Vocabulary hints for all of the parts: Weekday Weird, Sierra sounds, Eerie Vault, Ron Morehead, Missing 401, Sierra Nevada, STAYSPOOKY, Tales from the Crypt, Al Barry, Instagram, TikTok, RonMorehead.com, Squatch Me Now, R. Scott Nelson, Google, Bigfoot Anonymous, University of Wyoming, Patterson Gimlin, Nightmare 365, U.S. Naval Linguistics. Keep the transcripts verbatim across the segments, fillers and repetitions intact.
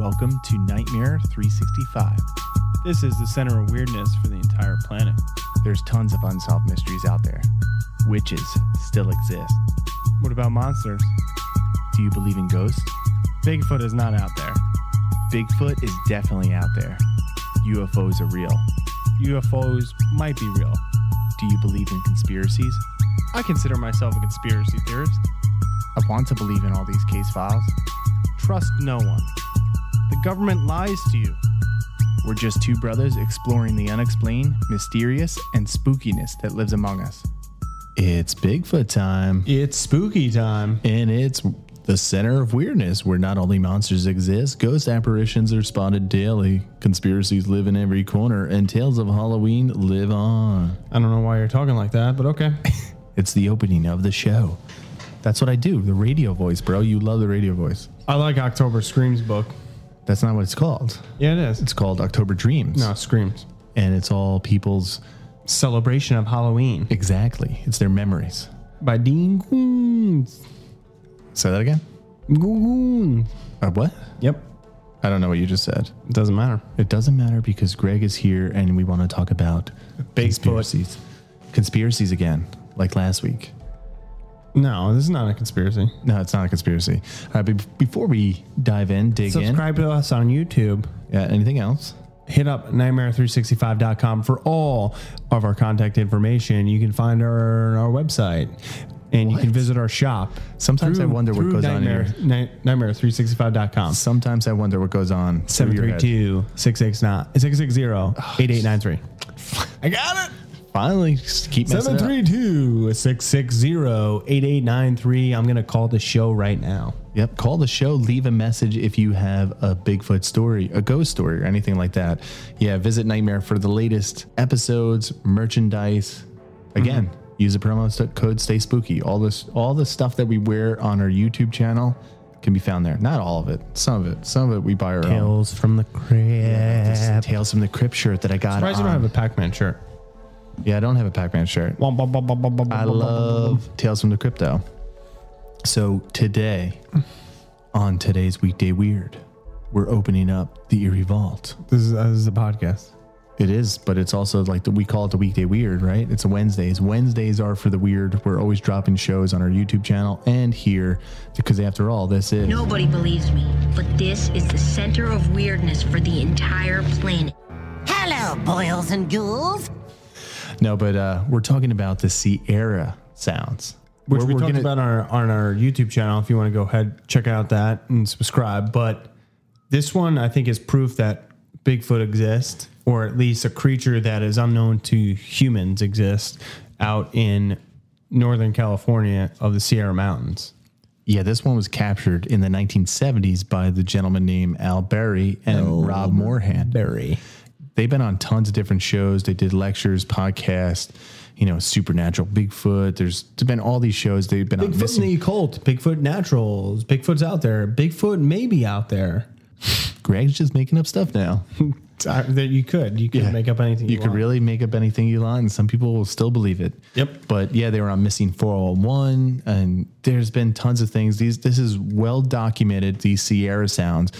Welcome to Nightmare three sixty-five. This is the center of weirdness for the entire planet. There's tons of unsolved mysteries out there. Witches still exist. What about monsters? Do you believe in ghosts? Bigfoot is not out there. Bigfoot is definitely out there. U F Os are real. U F Os might be real. Do you believe in conspiracies? I consider myself a conspiracy theorist. I want to believe in all these case files. Trust no one. The government lies to you. We're just two brothers exploring the unexplained, mysterious, and spookiness that lives among us. It's Bigfoot time. It's spooky time. And it's the center of weirdness, where not only monsters exist, ghost apparitions are spotted daily, conspiracies live in every corner, and tales of Halloween live on. I don't know why you're talking like that, but okay. It's the opening of the show. That's what I do. The radio voice, bro. You love the radio voice. I like October Screams book. That's not what it's called. Yeah, it is. It's called October Dreams. No, Screams. And it's all people's celebration of Halloween. Exactly. It's their memories. By Dean Goons. Say that again? Goons. Uh, what? Yep. I don't know what you just said. It doesn't matter. It doesn't matter because Greg is here and we want to talk about Big conspiracies. Book. Conspiracies again, like last week. No, this is not a conspiracy. No, it's not a conspiracy. All right, but before we dive in, dig Subscribe in. Subscribe to us on YouTube. Yeah, anything else? Hit up nightmare three sixty-five dot com for all of our contact information. You can find our our website, and what? You can visit our shop. Sometimes through, I wonder what goes nightmare, on in nightmare three sixty-five dot com. Sometimes I wonder what goes on. seven three two, six six zero, eight eight nine three. I got it. Finally, just keep messing up. seven three two, six six zero, eight eight nine three. I'm going to call the show right now. Yep, call the show. Leave a message if you have a Bigfoot story, a ghost story, or anything like that. Yeah, visit Nightmare for the latest episodes, merchandise. Again, mm-hmm. use the promo st- code STAYSPOOKY. All this, all the stuff that we wear on our YouTube channel can be found there. Not all of it. Some of it. Some of it we buy our Tales own. Tales from the Crypt. Yeah, Tales from the Crypt shirt that I got on. Surprised you don't have a Pac-Man shirt. Yeah, I don't have a Pac-Man shirt. I love Tales from the Crypt. So today, on today's Weekday Weird, we're opening up the Eerie Vault. This is, uh, this is a podcast. It is, but it's also like the, we call it the Weekday Weird, right? It's a Wednesdays. Wednesdays are for the weird. We're always dropping shows on our YouTube channel and here because after all, this is... Nobody believes me, but this is the center of weirdness for the entire planet. Hello, boils and ghouls. No, but uh, we're talking about the Sierra sounds. Which we're, we we're talked gonna, about on our, on our YouTube channel. If you want to go ahead, check out that and subscribe. But this one, I think, is proof that Bigfoot exists, or at least a creature that is unknown to humans exists out in Northern California of the Sierra Mountains. Yeah, this one was captured in the nineteen seventies by the gentleman named Al Barry and oh, Rob Morehand Berry. They've been on tons of different shows. They did lectures, podcasts, you know, Supernatural, Bigfoot. There's been all these shows. They've been Bigfoot on Missing. Bigfoot and the Occult, Bigfoot Naturals, Bigfoot's out there, Bigfoot may be out there. Greg's just making up stuff now. I, that you could. You could yeah. make up anything you, you could want. really make up anything you want, and some people will still believe it. Yep. But, yeah, they were on Missing four oh one, and there's been tons of things. These This is well-documented, these Sierra sounds.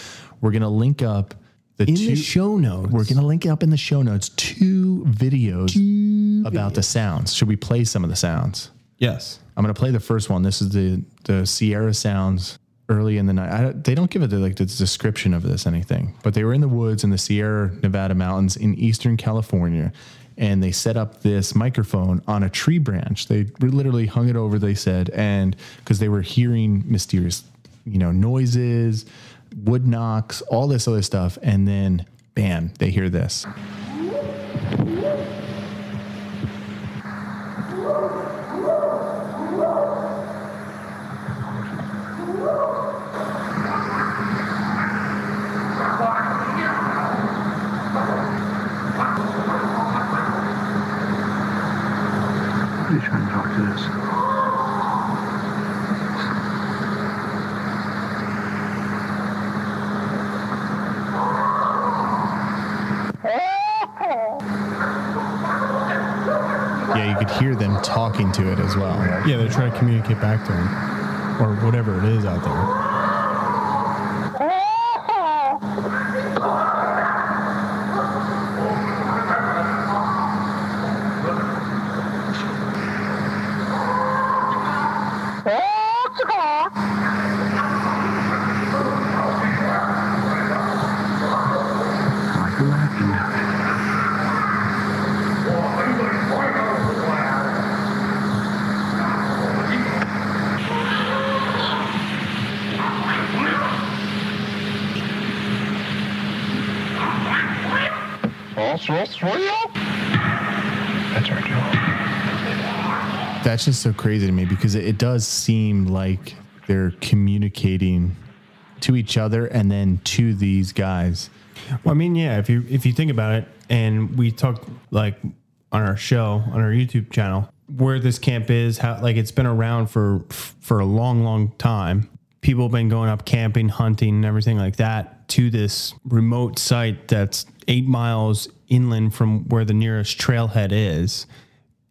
We're going to link up. The in two, the show notes. We're going to link up in the show notes two videos two about videos. the sounds. Should we play some of the sounds? Yes. I'm going to play the first one. This is the, the Sierra sounds early in the night. I don't, they don't give it the, like the description of this anything, but they were in the woods in the Sierra Nevada mountains in Eastern California, and they set up this microphone on a tree branch. They literally hung it over, they said, and because they were hearing mysterious, you know, noises, wood knocks, all this other stuff, and then, bam, they hear this. Hear them talking to it as well. Right? Yeah, they're trying to communicate back to him, or whatever it is out there. That's our job. That's just so crazy to me because it, it does seem like they're communicating to each other and then to these guys. Well, I mean, yeah, if you if you think about it, and we talked like on our show, on our YouTube channel, where this camp is, how like it's been around for for a long, long time. People have been going up camping, hunting, and everything like that to this remote site that's eight miles inland from where the nearest trailhead is.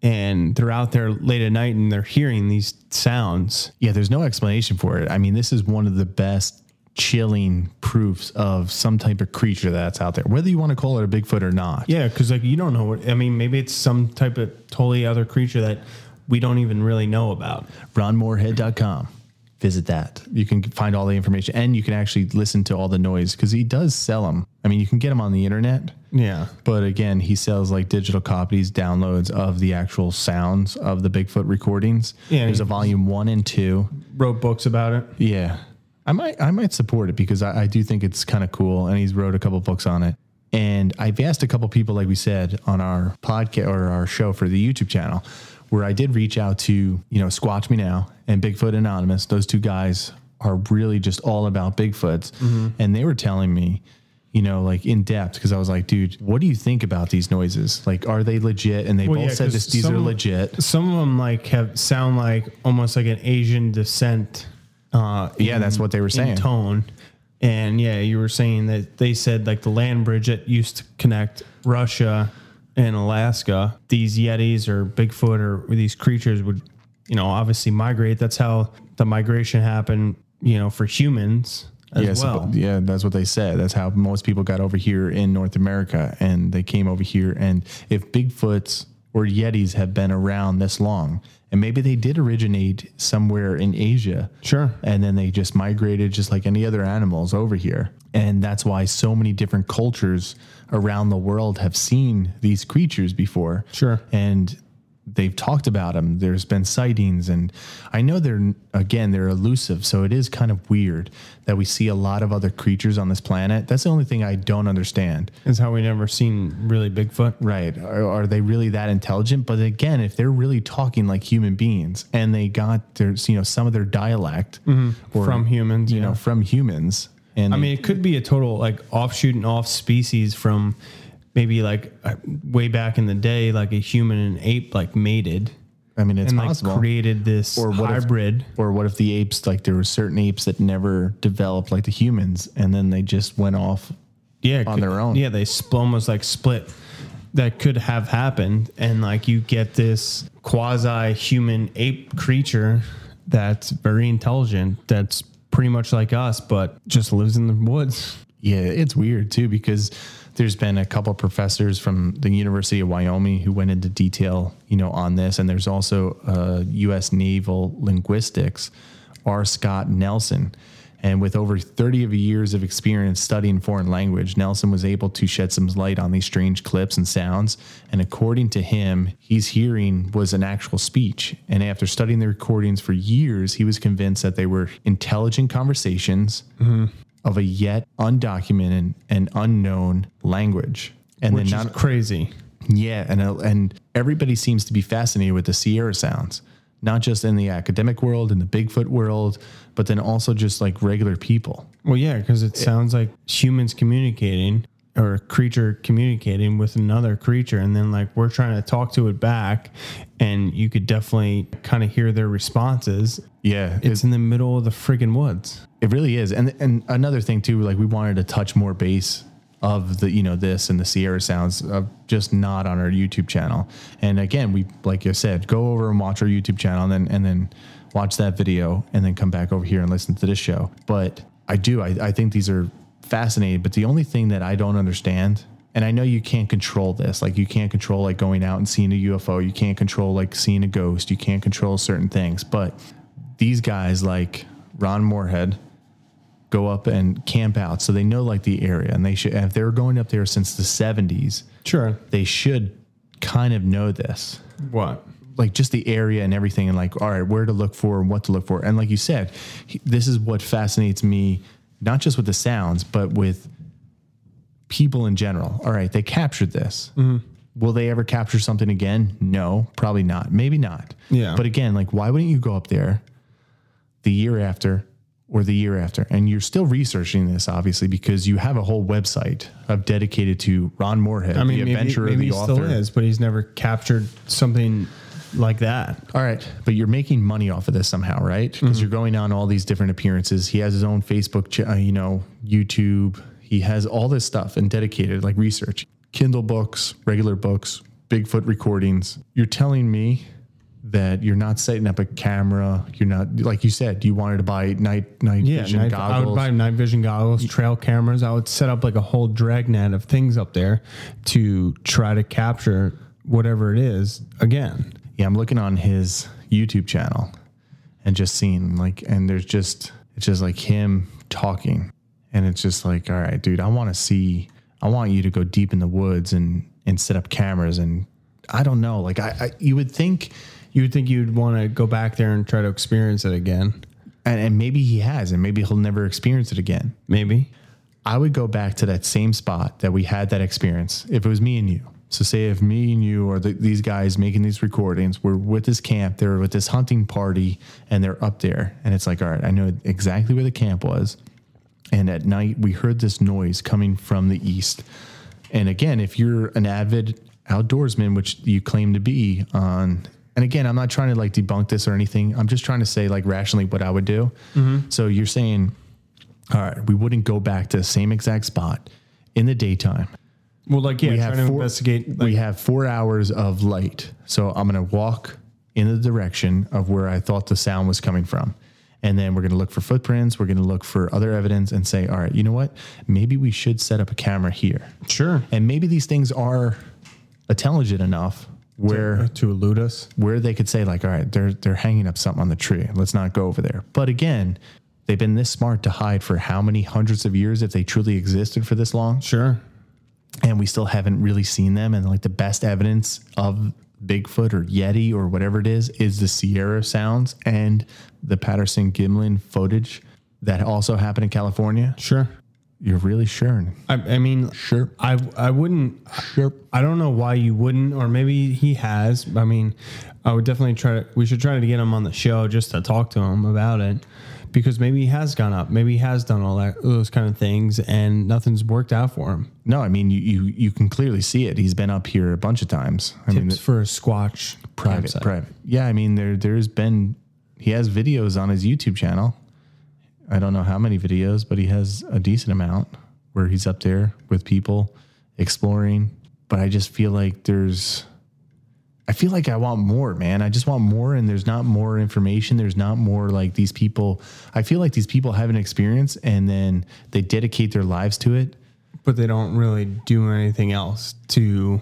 And they're out there late at night and they're hearing these sounds. Yeah, there's no explanation for it. I mean, this is one of the best chilling proofs of some type of creature that's out there, whether you want to call it a Bigfoot or not. Yeah, because like you don't know what, I mean, maybe it's some type of totally other creature that we don't even really know about. Ron Morehead dot com. Visit that. You can find all the information and you can actually listen to all the noise because he does sell them. I mean, you can get them on the internet. Yeah. But again, he sells like digital copies, downloads of the actual sounds of the Bigfoot recordings. Yeah. There's a volume one and two. Wrote books about it. Yeah. I might I might support it because I, I do think it's kind of cool. And he's wrote a couple books on it. And I've asked a couple people, like we said, on our podcast or our show for the YouTube channel, where I did reach out to, you know, Squatch Me Now and Bigfoot Anonymous. Those two guys are really just all about Bigfoots. Mm-hmm. And they were telling me, you know, like in depth, because I was like, dude, what do you think about these noises? Like, are they legit? And they well, both yeah, said this, these some, are legit. Some of them like have sound like almost like an Asian descent. Uh, yeah, in, that's what they were saying. Tone. And yeah, you were saying that they said like the land bridge that used to connect Russia in Alaska, these Yetis or Bigfoot or these creatures would, you know, obviously migrate. That's how the migration happened, you know, for humans as yeah, well. So, yeah, that's what they said. That's how most people got over here in North America, and they came over here. And if Bigfoots or Yetis have been around this long, and maybe they did originate somewhere in Asia. Sure. And then they just migrated just like any other animals over here. And that's why so many different cultures around the world have seen these creatures before. Sure. And they've talked about them. There's been sightings. And I know they're, again, they're elusive. So it is kind of weird that we see a lot of other creatures on this planet. That's the only thing I don't understand. Is how we never seen really Bigfoot. Right. Are, are they really that intelligent? But again, if they're really talking like human beings and they got their, you know, some of their dialect mm-hmm. or, from humans, you yeah. know, from humans. And I mean, it could be a total like offshoot and off species from maybe like uh, way back in the day, like a human and ape like mated. I mean, it's and, possible. Like, created this or what hybrid. If, or what if the apes, like there were certain apes that never developed like the humans, and then they just went off yeah, on could, their own. Yeah, they spl- almost like split. That could have happened. And like you get this quasi-human ape creature that's very intelligent, that's pretty much like us, but just lives in the woods. Yeah, it's weird too, because there's been a couple of professors from the University of Wyoming who went into detail, you know, on this. And there's also uh, U S Naval Linguistics, R. Scott Nelson. And with over thirty of years of experience studying foreign language, Nelson was able to shed some light on these strange clips and sounds. And according to him, his hearing was an actual speech. And after studying the recordings for years, he was convinced that they were intelligent conversations mm-hmm. of a yet undocumented and unknown language. And Which then not, is crazy. Yeah. And, and everybody seems to be fascinated with the Sierra sounds. Not just in the academic world, in the Bigfoot world, but then also just like regular people. Well, yeah, because it, it sounds like humans communicating or a creature communicating with another creature. And then like we're trying to talk to it back, and you could definitely kind of hear their responses. Yeah. It's it, in the middle of the friggin' woods. It really is. And and another thing too, like we wanted to touch more base of the, you know, this and the Sierra sounds of just not on our YouTube channel. And again, we, like I said, go over and watch our YouTube channel and then, and then watch that video and then come back over here and listen to this show. But I do, I, I think these are fascinating, but the only thing that I don't understand, and I know you can't control this, like you can't control like going out and seeing a U F O. You can't control like seeing a ghost. You can't control certain things, but these guys like Ron Morehead go up and camp out. So they know like the area, and they should, if they're going up there since the seventies, sure, they should kind of know this. What? Like just the area and everything, and like, all right, where to look for and what to look for. And like you said, he, this is what fascinates me, not just with the sounds, but with people in general. All right, they captured this. Mm-hmm. Will they ever capture something again? No, probably not. Maybe not. Yeah. But again, like, why wouldn't you go up there the year after or the year after? And you're still researching this, obviously, because you have a whole website of dedicated to Ron Morehead, I mean, the adventurer, maybe, maybe the author. He still is, but he's never captured something like that. All right. But you're making money off of this somehow, right? Because mm-hmm. you're going on all these different appearances. He has his own Facebook, ch- uh, you know, YouTube. He has all this stuff and dedicated, like, research. Kindle books, regular books, Bigfoot recordings. You're telling me that you're not setting up a camera. You're not, like you said, you wanted to buy night night yeah, vision night, goggles. I would buy night vision goggles, trail cameras. I would set up like a whole dragnet of things up there to try to capture whatever it is again. Yeah, I'm looking on his YouTube channel and just seeing like, and there's just, it's just like him talking. And it's just like, all right, dude, I want to see... I want you to go deep in the woods and, and set up cameras. And I don't know, like I, I you would think you would think you'd want to go back there and try to experience it again. And, and maybe he has, and maybe he'll never experience it again. Maybe I would go back to that same spot that we had that experience. If it was me and you. So say if me and you or the, these guys making these recordings, we're with this camp, they're with this hunting party and they're up there and it's like, all right, I know exactly where the camp was. And at night, we heard this noise coming from the east. And again, if you're an avid outdoorsman, which you claim to be on, and again, I'm not trying to like debunk this or anything. I'm just trying to say like rationally what I would do. Mm-hmm. So you're saying, all right, we wouldn't go back to the same exact spot in the daytime. Well, like, yeah, we have, four, investigate, like- we have four hours of light. So I'm going to walk in the direction of where I thought the sound was coming from. And then we're going to look for footprints. We're going to look for other evidence and say, all right, you know what? Maybe we should set up a camera here. Sure. And maybe these things are intelligent enough where to, to elude us, where they could say like, all right, they're, they're hanging up something on the tree. Let's not go over there. But again, they've been this smart to hide for how many hundreds of years if they truly existed for this long? Sure. And we still haven't really seen them. And like the best evidence of Bigfoot or Yeti or whatever it is, is the Sierra sounds and the Patterson Gimlin footage that also happened in California. Sure. You're really sure. I, I mean, sure. I, I wouldn't, sure. I don't know why you wouldn't, or maybe he has. I mean, I would definitely try to, we should try to get him on the show just to talk to him about it because maybe he has gone up. Maybe he has done all that, those kind of things and nothing's worked out for him. No, I mean, you, you, you can clearly see it. He's been up here a bunch of times. I Tips mean, for a Squatch. Private, website. private. Yeah. I mean, there, there's been, he has videos on his YouTube channel. I don't know how many videos, but he has a decent amount where he's up there with people exploring. But I just feel like there's, I feel like I want more, man. I just want more. And there's not more information. There's not more like these people. I feel like these people have an experience and then they dedicate their lives to it. But they don't really do anything else to.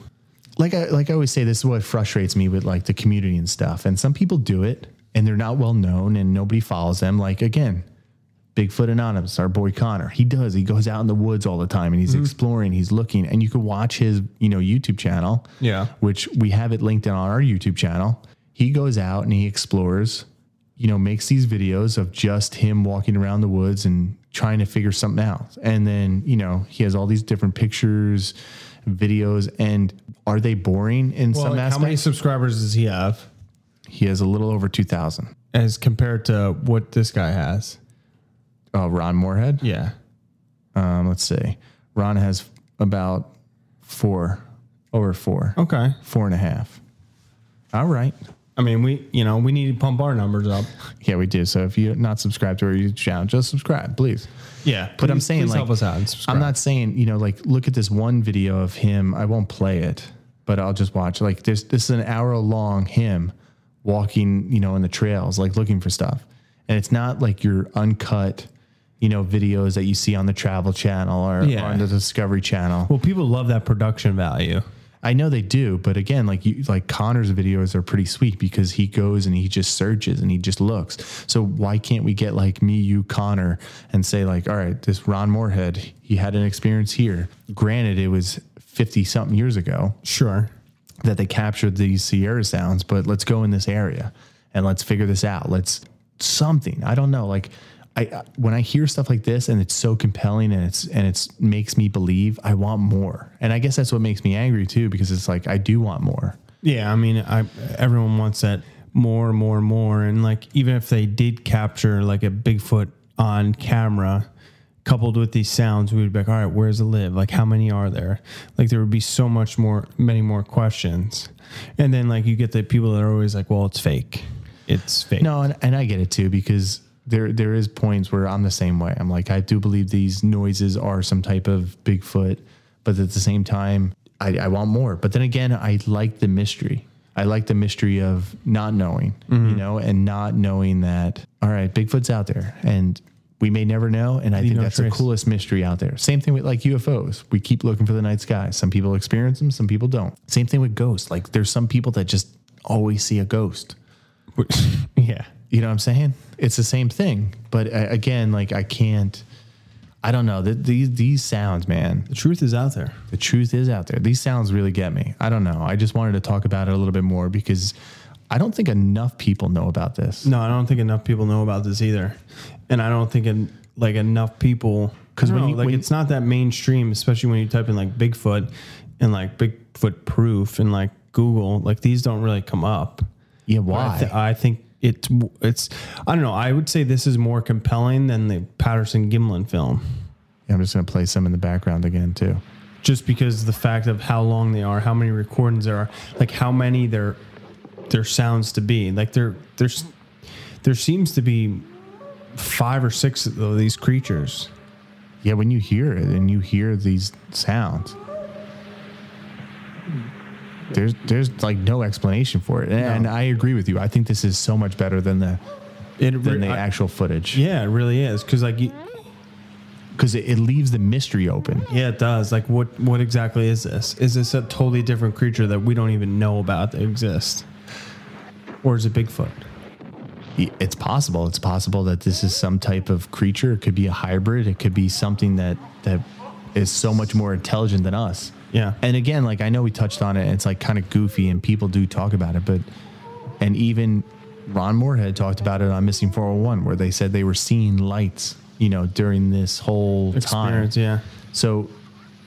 Like I, like I always say, this is what frustrates me with like the community and stuff. And some people do it and they're not well known and nobody follows them. Like, again, Bigfoot Anonymous, our boy Connor, he does. He goes out in the woods all the time and he's mm-hmm. exploring, he's looking, and you can watch his, you know, YouTube channel, yeah, which we have it linked in on our YouTube channel. He goes out and he explores, you know, makes these videos of just him walking around the woods and trying to figure something out. And then, you know, he has all these different pictures, videos, and are they boring in well, some like aspect? How many subscribers does he have? He has a little over two thousand. As compared to what this guy has. Oh, Ron Morehead? Yeah. Um, let's see. Ron has about four, over four. Okay. Four and a half. All right. I mean, we, you know, we need to pump our numbers up. Yeah, we do. So if you're not subscribed to our YouTube channel, just subscribe, please. Yeah. But please, I'm saying, like, help us out and subscribe. I'm not saying, you know, like, look at this one video of him. I won't play it, but I'll just watch. Like, this, this is an hour long him walking, you know, in the trails, like looking for stuff. And it's not like your uncut, you know, videos that you see on the Travel Channel or, yeah. or on the Discovery Channel. Well, people love that production value. I know they do, but again, like you, like Connor's videos are pretty sweet because he goes and he just searches and he just looks. So why can't we get like me, you, Connor, and say like, all right, this Ron Morehead, he had an experience here. Granted, it was fifty-something years ago. Sure. That they captured these Sierra sounds, but let's go in this area and let's figure this out. Let's something. I don't know. Like, I when I hear stuff like this and it's so compelling and it's and it's makes me believe, I want more. And I guess that's what makes me angry too, because it's like I do want more. Yeah, I mean, I everyone wants that more, more, more. And like even if they did capture like a Bigfoot on camera, coupled with these sounds, we would be like, all right, where's it live? Like, how many are there? Like, there would be so much more, many more questions. And then, like, you get the people that are always like, well, it's fake. It's fake. No, and, and I get it, too, because there there is points where I'm the same way. I'm like, I do believe these noises are some type of Bigfoot, but at the same time, I, I want more. But then again, I like the mystery. I like the mystery of not knowing, mm-hmm. you know, and not knowing that, all right, Bigfoot's out there, and we may never know, and I think that's the coolest mystery out there. Same thing with, like, U F Os. We keep looking for the night sky. Some people experience them, some people don't. Same thing with ghosts. Like, there's some people that just always see a ghost. Yeah. You know what I'm saying? It's the same thing. But, uh, again, like, I can't... I don't know. The, these these sounds, man. The truth is out there. The truth is out there. These sounds really get me. I don't know. I just wanted to talk about it a little bit more because I don't think enough people know about this. No, I don't think enough people know about this either. And I don't think in, like enough people, because when you, like when it's not that mainstream, especially when you type in like Bigfoot and like Bigfoot proof and like Google, like these don't really come up. Yeah, why? I, th- I think it, it's, I don't know. I would say this is more compelling than the Patterson Gimlin film. Yeah, I'm just going to play some in the background again too. Just because the fact of how long they are, how many recordings there are, like how many there there sounds to be. Like there there's there seems to be five or six of these creatures. Yeah, when you hear it and you hear these sounds, there's there's like no explanation for it. And, no. and I agree with you. I think this is so much better than the it, than the I, actual footage. Yeah, it really is, because like because it, it leaves the mystery open. Yeah, it does. Like, what what exactly is this? Is this a totally different creature that we don't even know about that exists, or is it Bigfoot? It's possible. It's possible that this is some type of creature. It could be a hybrid. It could be something that, that is so much more intelligent than us. Yeah. And again, like, I know we touched on it, and it's like kind of goofy, and people do talk about it, but, and even Ron Morehead talked about it on Missing four oh one, where they said they were seeing lights, you know, during this whole experience, time. Yeah. So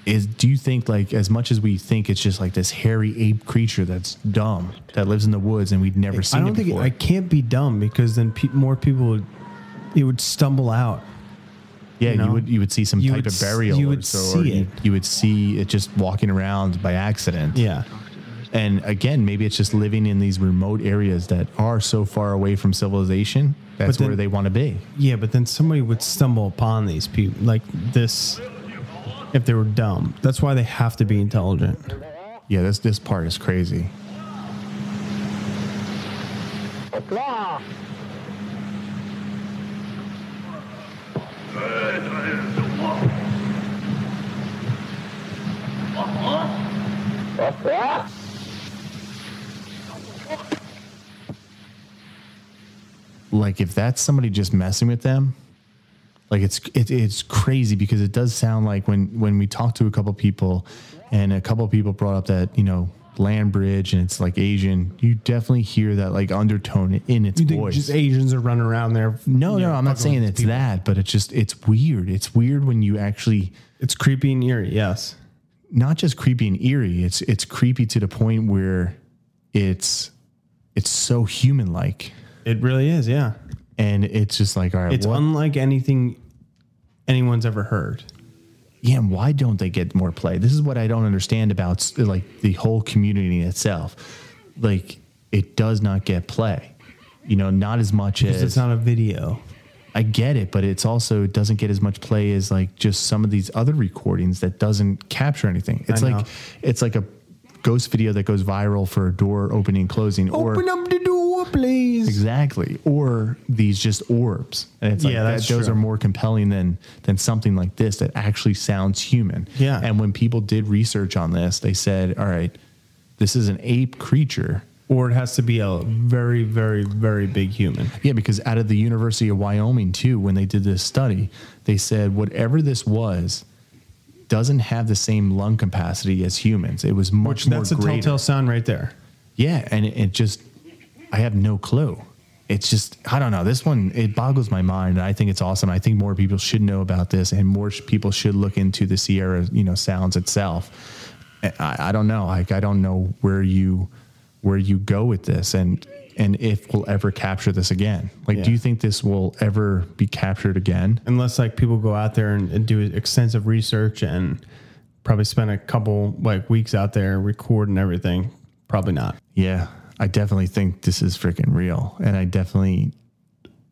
is, do you think, like, as much as we think it's just like this hairy ape creature that's dumb that lives in the woods and we'd never seen it before? I don't think it, I can't be dumb, because then pe- more people would, it would stumble out. Yeah, you know? you would you would see some you type of burial s- you or would so, see or you, it. you would see it just walking around by accident. Yeah. And again, maybe it's just living in these remote areas that are so far away from civilization. That's then, where they want to be. Yeah, but then somebody would stumble upon these people like this. If they were dumb. That's why they have to be intelligent. Yeah, this this part is crazy. Like, if that's somebody just messing with them, Like it's it, it's crazy, because it does sound like when, when we talked to a couple people, and a couple people brought up that, you know, land bridge and it's like Asian, you definitely hear that like undertone in its you think voice. Just Asians are running around there. No, no, know, I'm not saying it's people. that, but it's just it's weird. It's weird when you actually it's creepy and eerie. Yes, not just creepy and eerie. It's it's creepy to the point where it's it's so human like. It really is. Yeah. And it's just like, all right, it's what? unlike anything anyone's ever heard. Yeah, and why don't they get more play? This is what I don't understand about like the whole community itself. Like, it does not get play, you know, not as much because as it's not a video. I get it, but it's also it doesn't get as much play as like just some of these other recordings that doesn't capture anything. It's I like know. it's like a ghost video that goes viral for a door opening and closing. Open or, up the door. Please. Exactly. Or these just orbs. And it's like yeah, that, those true. are more compelling than than something like this that actually sounds human. Yeah. And when people did research on this, they said, all right, this is an ape creature. Or it has to be a very, very, very big human. Yeah, because out of the University of Wyoming, too, when they did this study, they said whatever this was doesn't have the same lung capacity as humans. It was much Which, more That's a greater. telltale sound right there. Yeah, and it, it just... I have no clue. it's just, I don't know. This one, it boggles my mind. And I think it's awesome. I think more people should know about this, and more people should look into the Sierra, you know, sounds itself. I, I don't know. Like, I don't know where you, where you go with this, and, and if we'll ever capture this again. Like, yeah. do you think this will ever be captured again? Unless like people go out there and, and do extensive research and probably spend a couple like weeks out there recording everything. Probably not. Yeah. I definitely think this is freaking real, and I definitely,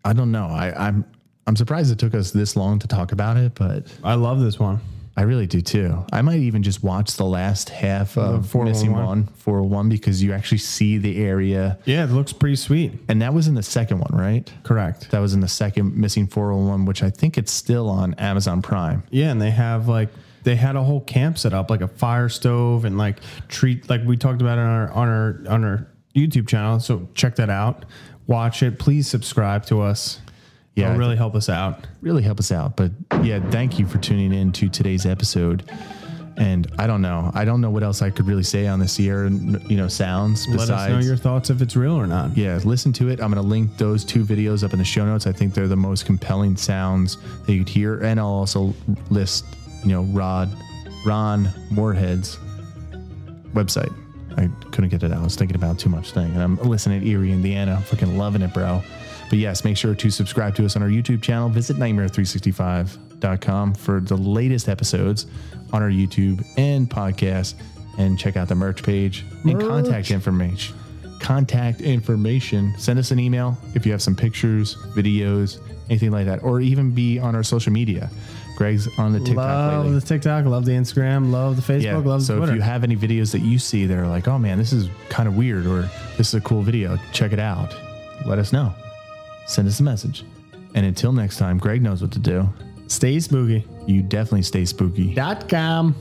I don't know. I, I'm I'm surprised it took us this long to talk about it, but I love this one. I really do too. I might even just watch the last half of Missing four oh one, because you actually see the area. Yeah, it looks pretty sweet. And that was in the second one, right? Correct. That was in the second Missing four oh one, which I think it's still on Amazon Prime. Yeah, and they have like. They had a whole camp set up, like a fire stove and like treat, like we talked about on our on our on our YouTube channel. So check that out, watch it. Please subscribe to us. Yeah, It'll really help us out. Really help us out. But yeah, thank you for tuning in to today's episode. And I don't know, I don't know what else I could really say on the Sierra, you know, sounds. Besides, let us know your thoughts if it's real or not. Yeah, listen to it. I'm going to link those two videos up in the show notes. I think they're the most compelling sounds that you'd hear, and I'll also list. You know, Rod, Ron Morehead's website. I couldn't get it out. I was thinking about too much thing. And I'm listening to Erie, Indiana. I'm freaking loving it, bro. But yes, make sure to subscribe to us on our YouTube channel. Visit nightmare three sixty-five dot com for the latest episodes on our YouTube and podcast. And check out the merch page merch. And contact information. Contact information. Send us an email if you have some pictures, videos, anything like that, or even be on our social media. Greg's on the TikTok love lately. The TikTok, love the Instagram, love the Facebook, yeah. love so the Twitter. So if you have any videos that you see that are like, oh man, this is kind of weird, or this is a cool video, check it out. Let us know. Send us a message. And until next time, Greg knows what to do. Stay spooky. You definitely stay spooky. Dot com.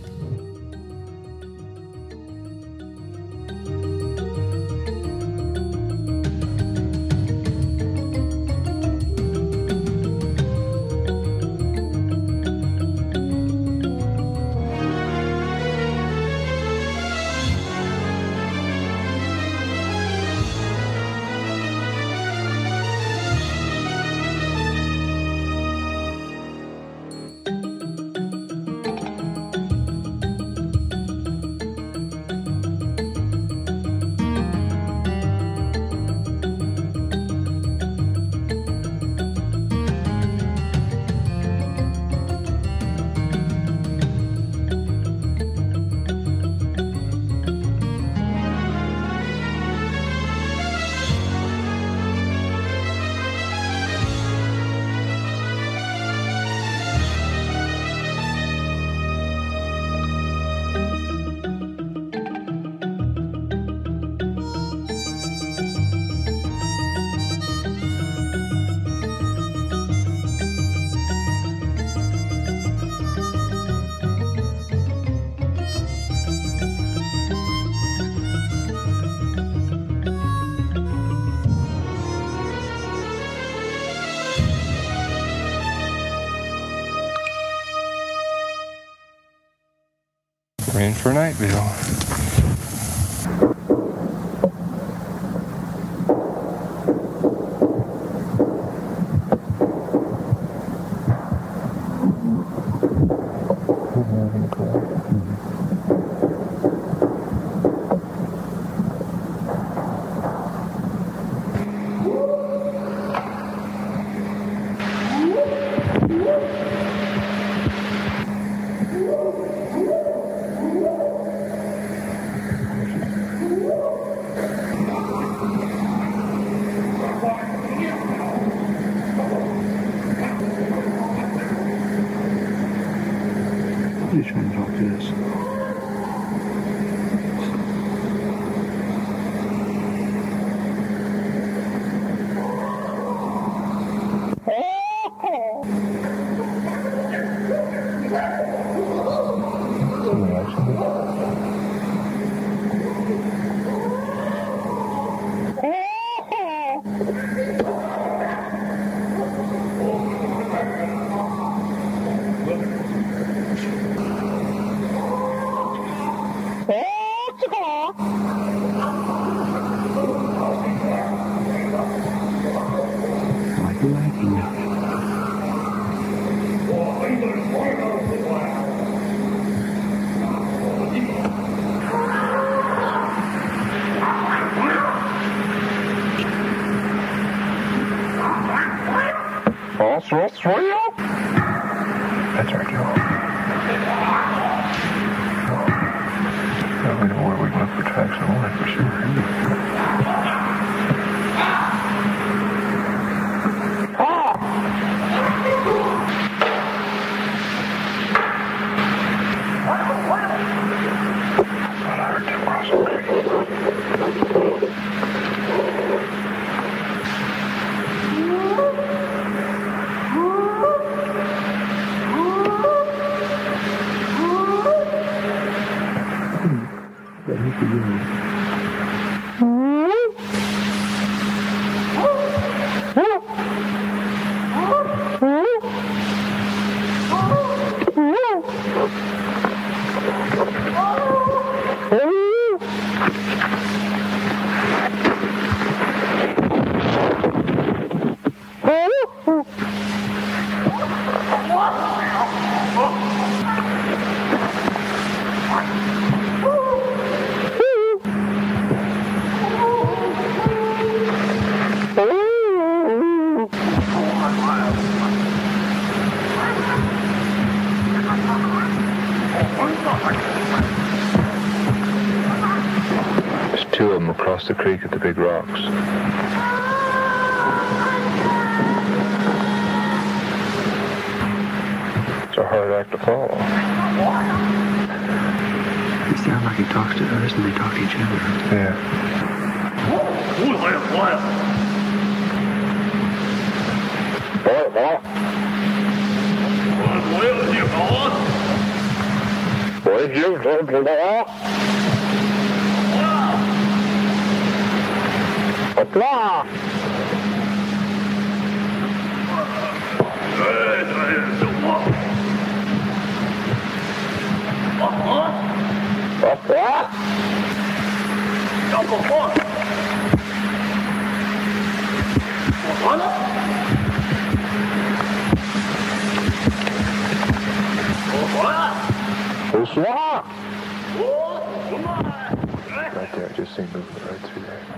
For Nightville. Come on. There's two of them across the creek at the big rocks. It's a hard act to follow. They sound like he talks to others and they talk to each other. Yeah. Boy, boy. Would you go to law? What law? What law? Double one. What? Right there, I just see movement right through there.